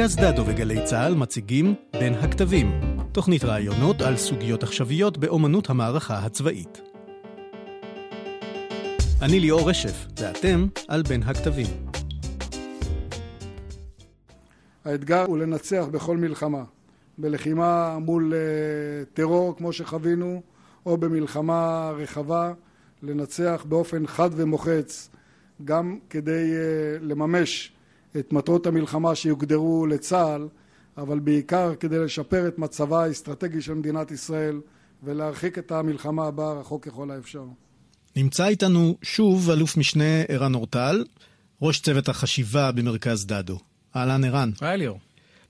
מרכז דאדו וגלי צהל מציגים בין הכתבים, תוכנית רעיונות על סוגיות עכשוויות באומנות המערכה הצבאית. אני ליאור רשף, ואתם על בין הכתבים. האתגר הוא לנצח בכל מלחמה, בלחימה מול טרור כמו שחווינו, או במלחמה רחבה, לנצח באופן חד ומוחץ, גם כדי לממש את מטרות המלחמה שיוגדרו לצה"ל, אבל בעיקר כדי לשפר את מצבה האסטרטגי של מדינת ישראל ולהרחיק את המלחמה הבאה רחוק ככל האפשר. נמצא איתנו שוב אלוף משנה אירן אורטל, ראש צוות החשיבה במרכז דאדו. אהלן אירן. היי ליאור.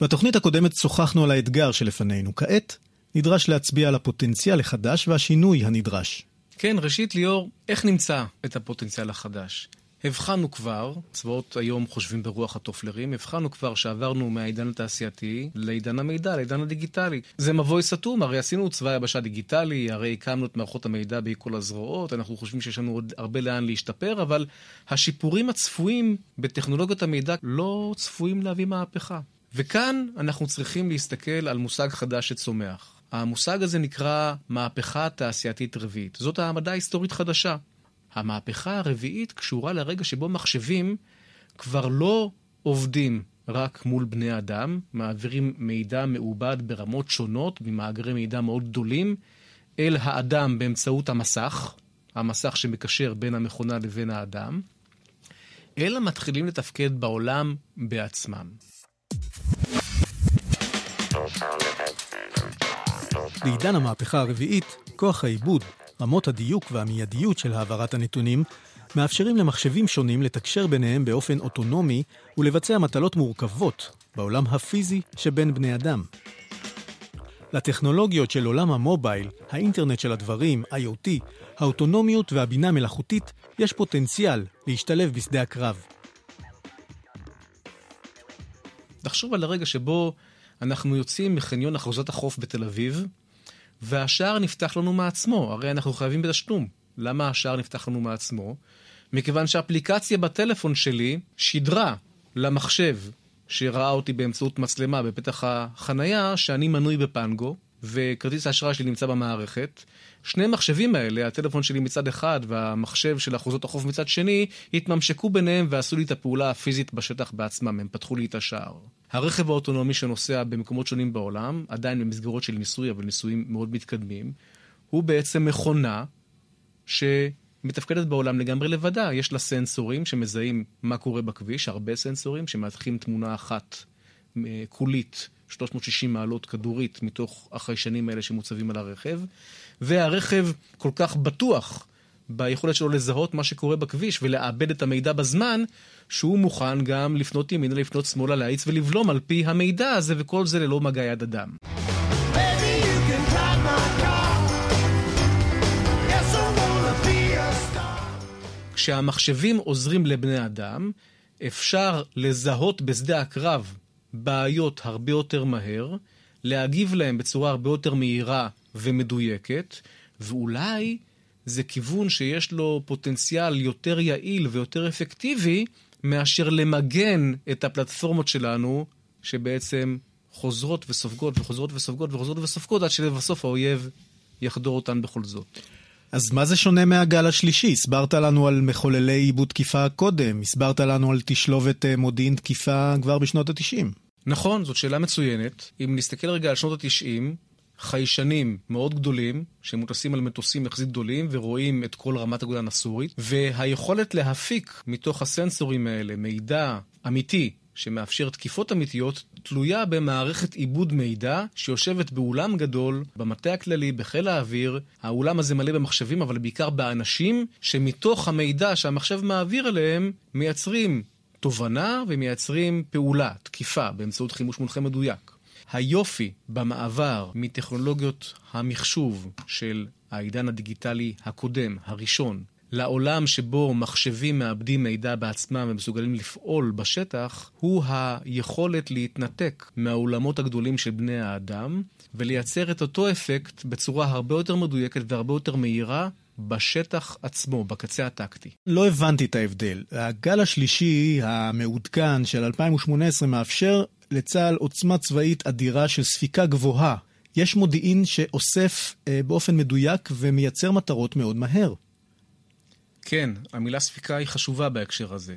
בתוכנית הקודמת שוחחנו על האתגר שלפנינו. כעת נדרש להצביע על הפוטנציאל החדש והשינוי הנדרש. כן, ראשית ליאור, איך נמצא את הפוטנציאל החדש? הבחנו כבר, צבאות היום חושבים ברוח הטופלרים, הבחנו כבר שעברנו מהעידן התעשייתי לעידן המידע, לעידן הדיגיטלי. זה מבוי סתום, הרי עשינו צבא יבשה דיגיטלי, הרי הקמנו את מערכות המידע בכל הזרועות, אנחנו חושבים שיש לנו עוד הרבה לאן להשתפר, אבל השיפורים הצפויים בטכנולוגיות המידע לא צפויים להביא מהפכה. וכאן אנחנו צריכים להסתכל על מושג חדש שצומח. המושג הזה נקרא מהפכה תעשייתית רביעית. זאת העמדה היסטורית חדשה. המהפכה הרביעית קשורה לרגע שבו מחשבים כבר לא עובדים רק מול בני אדם, מעבירים מידע מעובד ברמות שונות, במאגרי מידע מאוד גדולים, אל האדם באמצעות המסך, המסך שמקשר בין המכונה לבין האדם, אלא מתחילים לתפקד בעולם בעצמם. בעידן המהפכה הרביעית, כוח העיבוד, רמות הדיוק והמיידיות של העברת הנתונים מאפשרים למחשבים שונים לתקשר ביניהם באופן אוטונומי ולבצע מטלות מורכבות בעולם הפיזי שבין בני אדם. לטכנולוגיות של עולם המובייל, האינטרנט של הדברים, IOT, האוטונומיות והבינה מלאכותית יש פוטנציאל להשתלב בשדה הקרב. תחשוב על הרגע שבו אנחנו יוצאים מחניון אחוזת החוף בתל אביב, והשער נפתח לנו מעצמו, הרי אנחנו חייבים בתשלום. למה השער נפתח לנו מעצמו? מכיוון שהאפליקציה בטלפון שלי שידרה למחשב שראה אותי באמצעות מצלמה בפתח החנייה, שאני מנוי בפנגו, וכרטיס האשראי שלי נמצא במערכת. שני מחשבים האלה, הטלפון שלי מצד אחד והמחשב של אחוזות החוף מצד שני, התממשקו ביניהם ועשו לי את הפעולה הפיזית בשטח בעצמם, הם פתחו לי את השער. הרכב האוטונומי שנוסע במקומות שונים בעולם, עדיין במסגרות של ניסוי, אבל ניסויים מאוד מתקדמים, הוא בעצם מכונה שמתפקדת בעולם לגמרי לבדה. יש לה סנסורים שמזהים מה קורה בכביש, הרבה סנסורים שמתחים תמונה אחת קולית, 360 מעלות כדורית מתוך החיישנים האלה שמוצבים על הרכב, והרכב כל כך בטוח ביכולת שלו לזהות מה שקורה בכביש ולאבד את המידע בזמן, שהוא מוכן גם לפנות ימינה, לפנות שמאלה, להאיץ ולבלום על פי המידע הזה, וכל זה ללא מגע יד אדם. כשהמחשבים עוזרים לבני אדם, אפשר לזהות בשדה הקרב בעיות הרבה יותר מהר, להגיב להם בצורה הרבה יותר מהירה ומדויקת, ואולי זה כיוון שיש לו פוטנציאל יותר יעיל ויותר אפקטיבי מאשר למגן את הפלטפורמות שלנו, שבעצם חוזרות וסופגות וחוזרות וסופגות וחוזרות וסופגות, עד שלבסוף האויב יחדור אותן בכל זאת. אז מה זה שונה מהגל השלישי? הסברת לנו על מחוללי עיבוד תקיפה קודם, הסברת לנו על תשלובת מודיעין תקיפה כבר בשנות ה-90. נכון, זאת שאלה מצוינת. אם נסתכל רגע על שנות ה-90, חיישנים מאוד גדולים, שמוטסים על מטוסים יחסית גדולים, ורואים את כל רמת הגולן הסורית, והיכולת להפיק מתוך הסנסורים האלה מידע אמיתי, שמאפשר תקיפות אמיתיות, תלויה במערכת עיבוד מידע שיושבת באולם גדול, במטה הכללי, בחיל האוויר. האולם הזה מלא במחשבים, אבל בעיקר באנשים שמתוך המידע שהמחשב מעביר אליהם, מייצרים תובנה ומייצרים פעולה, תקיפה, באמצעות חימוש מונחה מדויק. היופי במעבר מטכנולוגיות המחשוב של העידן הדיגיטלי הקודם, הראשון, לעולם שבו מחשבים מאבדים מידע בעצמם ומסוגלים לפעול בשטח, הוא היכולת להתנתק מהעולמות הגדולים של בני האדם, ולייצר את אותו אפקט בצורה הרבה יותר מדויקת והרבה יותר מהירה, בשטח עצמו, בקצה הטקטי. לא הבנתי את ההבדל. הגל השלישי המעודכן של 2018 מאפשר לצה"ל עוצמה צבאית אדירה של ספיקה גבוהה. יש מודיעין שאוסף באופן מדויק ומייצר מטרות מאוד מהר. כן, המילה ספיקה היא חשובה בהקשר הזה.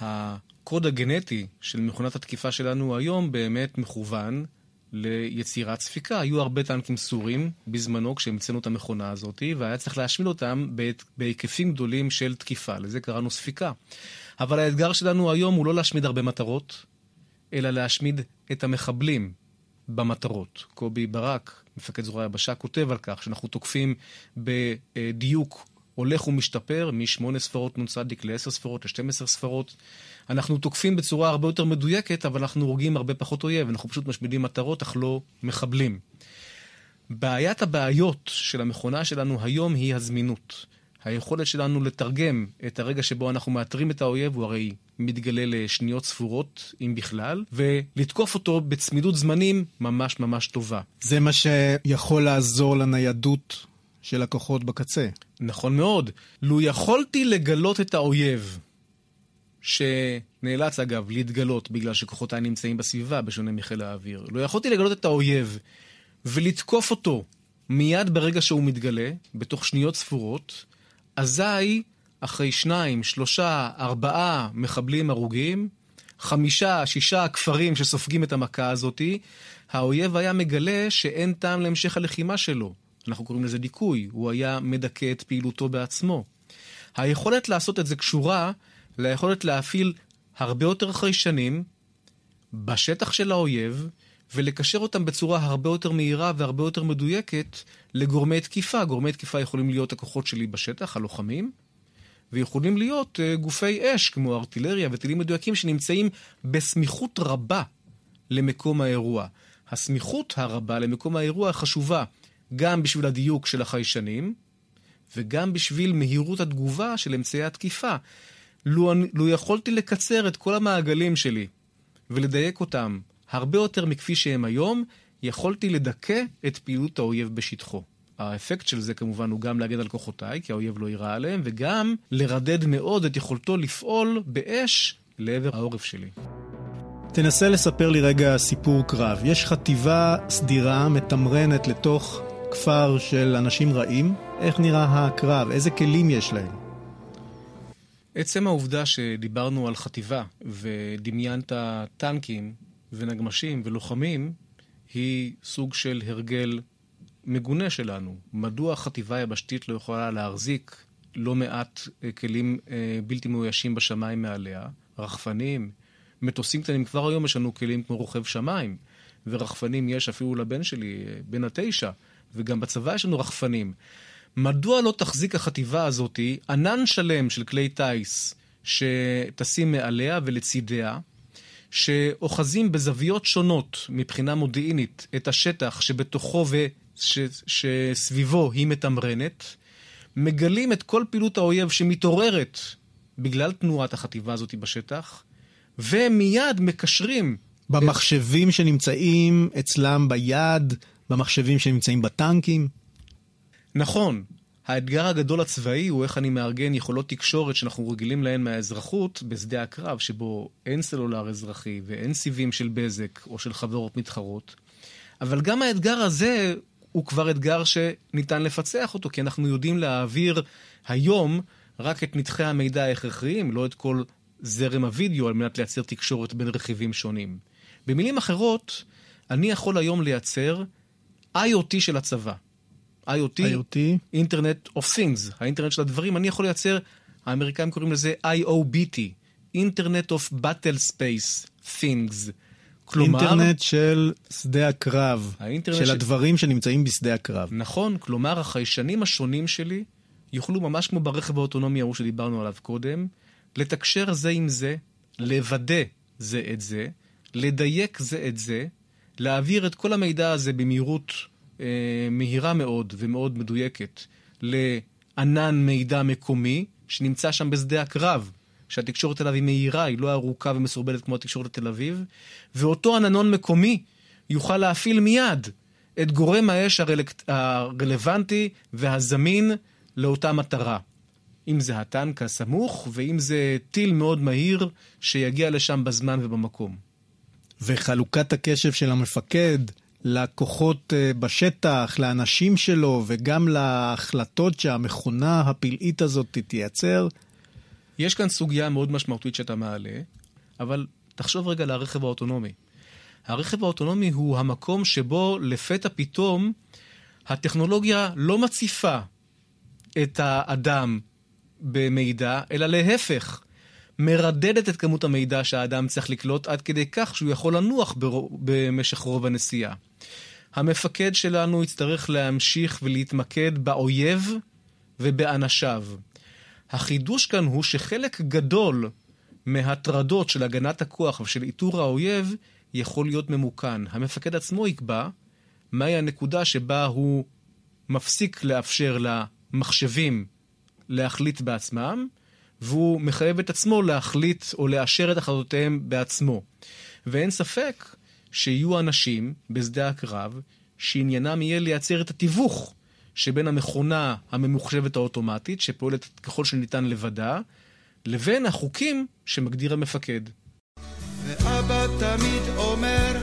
הקוד הגנטי של מכונת התקיפה שלנו היום באמת מכוון ליצירת ספיקה. היו הרבה טנקים סורים בזמנו כשהמצאנו את המכונה הזאת, והיה צריך להשמיד אותם בהיקפים גדולים של תקיפה. לזה קראנו ספיקה. אבל האתגר שלנו היום הוא לא להשמיד הרבה מטרות, אלא להשמיד את המחבלים במטרות. קובי ברק, מפקד זרוע היבשה, כותב על כך שאנחנו תוקפים בדיוק הולך ומשתפר, מ-8 ספרות נוצדיק ל-10 ספרות, ל-12 ספרות. אנחנו תוקפים בצורה הרבה יותר מדויקת, אבל אנחנו הורגים הרבה פחות אויב. אנחנו פשוט משמידים מטרות, אך לא מחבלים. בעיית הבעיות של המכונה שלנו היום היא הזמינות. היכולת שלנו לתרגם את הרגע שבו אנחנו מאתרים את האויב, הוא הרי מתגלה לשניות ספורות, אם בכלל, ולתקוף אותו בצמידות זמנים ממש ממש טובה. זה מה שיכול לעזור לניידות של הכוחות בקצה. נכון מאוד. לו יכולתי לגלות את האויב, שנאלץ אגב להתגלות בגלל שכוחותיי נמצאים בסביבה, בשונה מחיל האוויר, לו יכולתי לגלות את האויב ולתקוף אותו מיד ברגע שהוא מתגלה, בתוך שניות ספורות, אזי אחרי 2, 3, 4 מחבלים הרוגים, 5, 6 כפרים שסופגים את המכה הזאת, האויב היה מגלה שאין טעם להמשך הלחימה שלו. אנחנו קוראים לזה דיכוי. הוא היה מדכא את פעילותו בעצמו. היכולת לעשות את זה קשורה ליכולת להפעיל הרבה יותר חיישנים בשטח של האויב, ולקשר אותם בצורה הרבה יותר מהירה והרבה יותר מדויקת לגורמי תקיפה. גורמי תקיפה יכולים להיות הכוחות שלי בשטח, הלוחמים, ויכולים להיות גופי אש כמו ארטילריה וטילים מדויקים שנמצאים בסמיכות רבה למקום האירוע. הסמיכות הרבה למקום האירוע חשובה גם בשביל הדיוק של החיישנים, וגם בשביל מהירות התגובה של אמצעי התקיפה. לו יכולתי לקצר את כל המעגלים שלי, ולדייק אותם הרבה יותר מכפי שהם היום, יכולתי לדכא את פעילות האויב בשטחו. האפקט של זה כמובן הוא גם להגן על כוחותיי, כי האויב לא ייראה עליהם, וגם לרדד מאוד את יכולתו לפעול באש לעבר העורף שלי. תנסה לספר לי רגע סיפור קרב. יש חטיבה סדירה מתמרנת לתוך כפר של אנשים רעים. איך נראה הקרב? איזה כלים יש להם? עצם העובדה שדיברנו על חטיבה ודמיינת טנקים ונגמשים ולוחמים היא סוג של הרגל מגונה שלנו. מדוע חטיבה יבשתית לא יכולה להחזיק לא מעט כלים בלתי מאוישים בשמיים מעליה? רחפנים, מטוסים קטנים. כבר היום יש לנו כלים כמו רוכב שמיים, ורחפנים יש אפילו לבן שלי, בן 9, וגם בצבא יש לנו רחפנים. מדוע לא תחזיק החטיבה הזאת ענן שלם של כלי טייס שטסים מעליה ולצידיה, שאוחזים בזוויות שונות מבחינה מודיעינית את השטח שבתוכו ושסביבו היא מתמרנת, מגלים את כל פעילות האויב שמתעוררת בגלל תנועת החטיבה הזאת בשטח, ומיד מקשרים במחשבים שנמצאים אצלם ביד, במחשבים שנמצאים בטנקים. נכון. האתגר הגדול הצבאי הוא איך אני מארגן יכולות תקשורת שאנחנו רגילים להן מהאזרחות בשדה הקרב, שבו אין סלולר אזרחי ואין סיבים של בזק או של חברות מתחרות. אבל גם האתגר הזה הוא כבר אתגר שניתן לפצח אותו, כי אנחנו יודעים להעביר היום רק את נתחי המידע ההכרחיים, לא את כל זרם הווידאו, על מנת לייצר תקשורת בין רכיבים שונים. במילים אחרות, אני יכול היום לייצר IOT של הצבא. IOT, Internet of Things, האינטרנט של הדברים. אני יכול לייצר, האמריקאים קוראים לזה IOBT, Internet of Battle Space Things. כלומר, אינטרנט של שדה הקרב, של הדברים שנמצאים בשדה הקרב. נכון, כלומר, החיישנים השונים שלי יוכלו ממש כמו ברכב האוטונומי ההוא שדיברנו עליו קודם, לתקשר זה עם זה, לוודא זה את זה, לדייק זה את זה, להעביר את כל המידע הזה במהירות מהירה מאוד ומאוד מדויקת לענן מידע מקומי שנמצא שם בשדה הקרב, שהתקשורת אליו היא מהירה, היא לא ארוכה ומסורבלת כמו התקשורת לתל אביב, ואותו עננון מקומי יוכל להפעיל מיד את גורם האש הרלוונטי והזמין לאותה מטרה. אם זה הטנק הסמוך, ואם זה טיל מאוד מהיר שיגיע לשם בזמן ובמקום. וחלוקת הקשב של המפקד לכוחות בשטח, לאנשים שלו, וגם להחלטות שהמכונה הפלאית הזאת תתייצר. יש כאן סוגיה מאוד משמעותית שאתה מעלה, אבל תחשוב רגע לרכב האוטונומי. הרכב האוטונומי הוא המקום שבו לפתע פתאום הטכנולוגיה לא מציפה את האדם במידע, אלא להפך, מרדדת את כמות המידע שהאדם צריך לקלוט עד כדי כך שהוא יכול לנוח במשך רוב הנסיעה. המפקד שלנו יצטרך להמשיך ולהתמקד באויב ובאנשיו. החידוש כאן הוא שחלק גדול מהטרדות של הגנת הכוח ושל איתור האויב יכול להיות ממוכן. המפקד עצמו יקבע מהי הנקודה שבה הוא מפסיק לאפשר למחשבים להחליט בעצמם, והוא מחייב את עצמו להחליט או לאשר את החלטותיהם בעצמו. ואין ספק שיהיו אנשים בשדה הקרב שעניינם יהיה לייצר את התיווך שבין המכונה הממוחשבת האוטומטית, שפועלת ככל שניתן לבדה, לבין החוקים שמגדיר המפקד. ואבא תמיד אומר,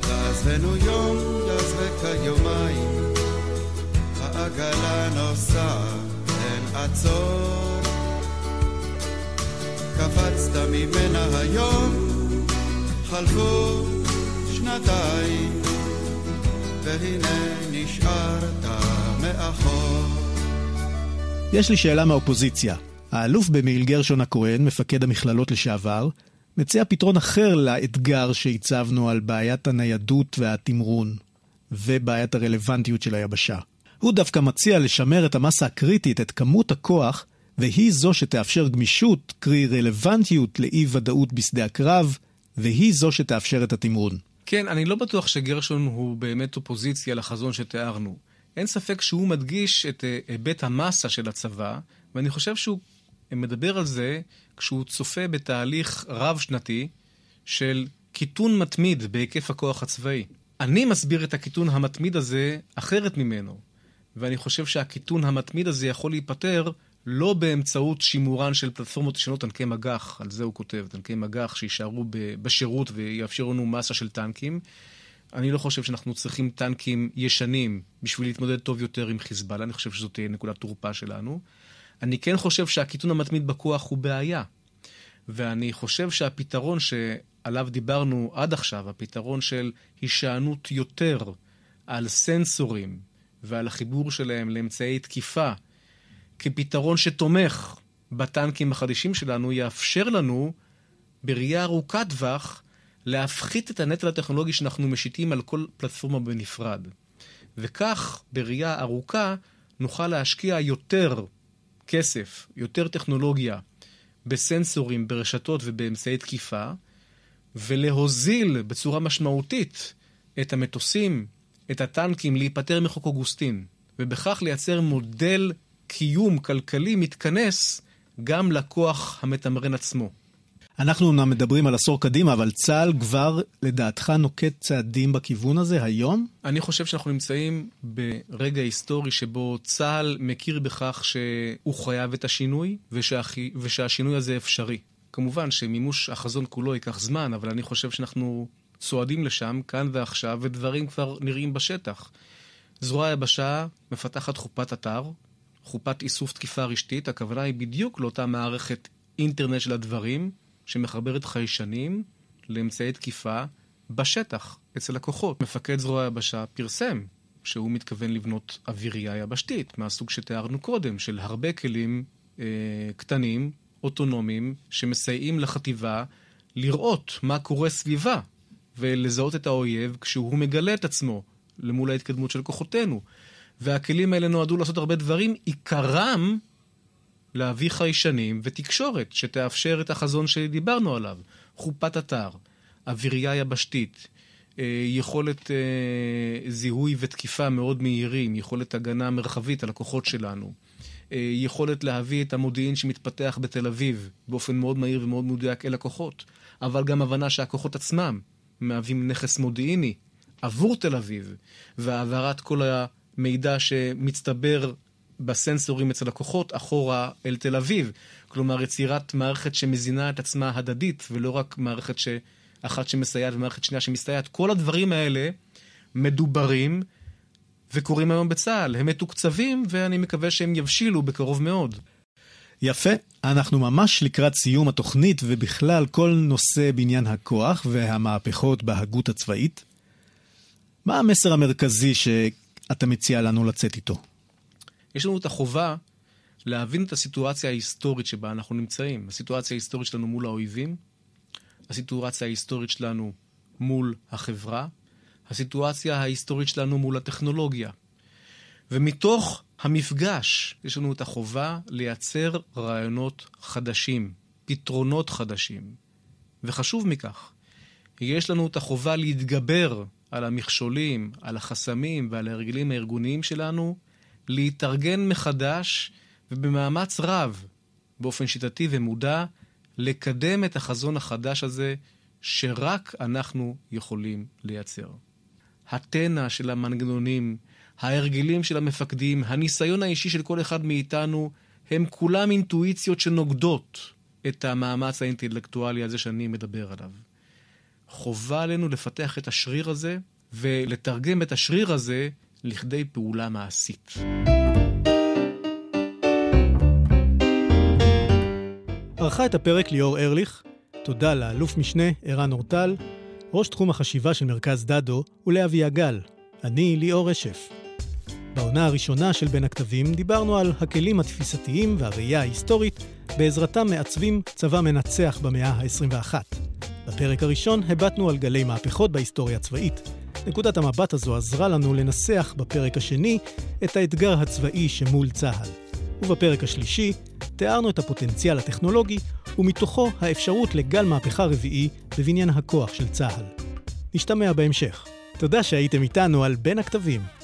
תעזבנו יום, תעזבק היומיים, העגלה נוסעת, אין עצור. קפצת ממנה היום, חלפו שנתיים, והנה נשארת מאחור. יש לי שאלה מהאופוזיציה. האלוף במיל' גרשון הכהן, מפקד המכללות לשעבר, מציע פתרון אחר לאתגר שהצבנו על בעיית הניידות והתמרון ובעיית הרלוונטיות של היבשה. הוא דווקא מציע לשמר את המסה הקריטית, את כמות הכוח, והיא זו שתאפשר גמישות, קרי רלוונטיות לאי-ודאות בשדה הקרב, והיא זו שתאפשר את התמרון. כן, אני לא בטוח שגרשון הוא באמת אופוזיציה לחזון שתיארנו. אין ספק שהוא מדגיש את היבט המסה של הצבא, ואני חושב שהוא מדבר על זה כשהוא צופה בתהליך רב-שנתי של קיטון מתמיד בהיקף הכוח הצבאי. אני מסביר את הקיטון המתמיד הזה אחרת ממנו, ואני חושב שהקיטון המתמיד הזה יכול להיפטר לא באמצעות שימורן של פלטפורמות ישנות טנקי מגח, על זה הוא כותב, טנקי מגח שישארו בשירות ויאפשרו לנו מסה של טנקים. אני לא חושב שאנחנו צריכים טנקים ישנים בשביל להתמודד טוב יותר עם חיזבאללה, אני חושב שזאת תהיה נקודת תורפה שלנו. אני כן חושב שהקיטון המתמיד בכוח הוא בעיה, ואני חושב שהפתרון שעליו דיברנו עד עכשיו, הפתרון של הישענות יותר על סנסורים ועל החיבור שלהם לאמצעי תקיפה, כפתרון שתומך בטנקים החדישים שלנו, יאפשר לנו בראייה ארוכת טווח להפחית את הנטל הטכנולוגי שאנחנו משיתים על כל פלטפורמה בנפרד. וכך בראייה ארוכה נוכל להשקיע יותר כסף, יותר טכנולוגיה, בסנסורים, ברשתות ובאמצעי תקיפה, ולהוזיל בצורה משמעותית את המטוסים, את הטנקים, להיפטר מחוק אוגוסטין, ובכך לייצר מודל קיום כלכלי מתכנס גם לכוח המתמרן עצמו. אנחנו אומנם מדברים על עשור קדימה, אבל צה"ל כבר לדעתך נוקט צעדים בכיוון הזה היום? אני חושב שאנחנו נמצאים ברגע היסטורי שבו צה"ל מכיר בכך שהוא חייב את השינוי ושהשינוי הזה אפשרי. כמובן שמימוש החזון כולו ייקח זמן, אבל אני חושב שאנחנו צועדים לשם כאן ועכשיו, ודברים כבר נראים בשטח. זרוע היבשה מפתחת חופת אתר, חופת איסוף תקיפה רשתית, הכוונה היא בדיוק לאותה מערכת אינטרנט של הדברים, שמחברת חיישנים לאמצעי תקיפה בשטח, אצל הכוחות. מפקד זרוע היבשה פרסם שהוא מתכוון לבנות אווירייה יבשתית, מהסוג שתיארנו קודם, של הרבה כלים קטנים, אוטונומיים, שמסייעים לחטיבה לראות מה קורה סביבה, ולזהות את האויב כשהוא מגלה את עצמו למול ההתקדמות של כוחותינו. והכלים האלה נועדו לעשות הרבה דברים, עיקרם להביא חיישנים ותקשורת שתאפשר את החזון שדיברנו עליו. חופת אתר, אווירייה יבשתית, יכולת זיהוי ותקיפה מאוד מהירים, יכולת הגנה מרחבית על הכוחות שלנו, יכולת להביא את המודיעין שמתפתח בתל אביב באופן מאוד מהיר ומאוד מדויק אל הכוחות, אבל גם הבנה שהכוחות עצמם מהווים נכס מודיעיני עבור תל אביב, והעברת כל המידע שמצטבר בסנסורים אצל הכוחות אחורה אל תל אביב. כלומר, יצירת מערכת שמזינה את עצמה הדדית, ולא רק מערכת אחת שמסייעת ומערכת שנייה שמסתייעת. כל הדברים האלה מדוברים וקורים היום בצה"ל. הם מתוקצבים, ואני מקווה שהם יבשילו בקרוב מאוד. יפה, אנחנו ממש לקראת סיום התוכנית, ובכלל כל נושא בעניין הכוח והמהפכות בהגות הצבאית. מה המסר המרכזי שאתה מציע לנו לצאת איתו? יש לנו את החובה להבין את הסיטואציה ההיסטורית שבה אנחנו נמצאים. הסיטואציה ההיסטורית שלנו מול האויבים, הסיטואציה ההיסטורית שלנו מול החברה, הסיטואציה ההיסטורית שלנו מול הטכנולוגיה. ומתוך המפגש יש לנו את החובה לייצר רעיונות חדשים, פתרונות חדשים. וחשוב מכך, יש לנו את החובה להתגבר על המכשולים, על החסמים ועל ההרגלים הארגוניים שלנו, להתארגן מחדש ובמאמץ רב, באופן שיטתי ומודע, לקדם את החזון החדש הזה שרק אנחנו יכולים לייצר. התנה של המנגנונים, ההרגלים של המפקדים, הניסיון האישי של כל אחד מאיתנו, הם כולם אינטואיציות שנוגדות את המאמץ האינטלקטואלי הזה שאני מדבר עליו. חובה עלינו לפתח את השריר הזה, ולתרגם את השריר הזה לכדי פעולה מעשית. ערכה את הפרק ליאור ארליך, תודה לאלוף משנה אירן אורטל, ראש תחום החשיבה של מרכז דאדו, ולאבי הגל. אני ליאור רשף. בעונה הראשונה של בין הכתבים דיברנו על הכלים התפיסתיים והראייה ההיסטורית בעזרתם מעצבים צבא מנצח במאה ה-21. בפרק הראשון הבטנו על גלי מהפכות בהיסטוריה הצבאית. נקודת המבט הזו עזרה לנו לנסח בפרק השני את האתגר הצבאי שמול צה"ל. ובפרק השלישי תיארנו את הפוטנציאל הטכנולוגי ומתוכו האפשרות לגל מהפכה רביעי בבניין הכוח של צה"ל. נשתמע בהמשך. תודה שהייתם איתנו על בין הכתבים.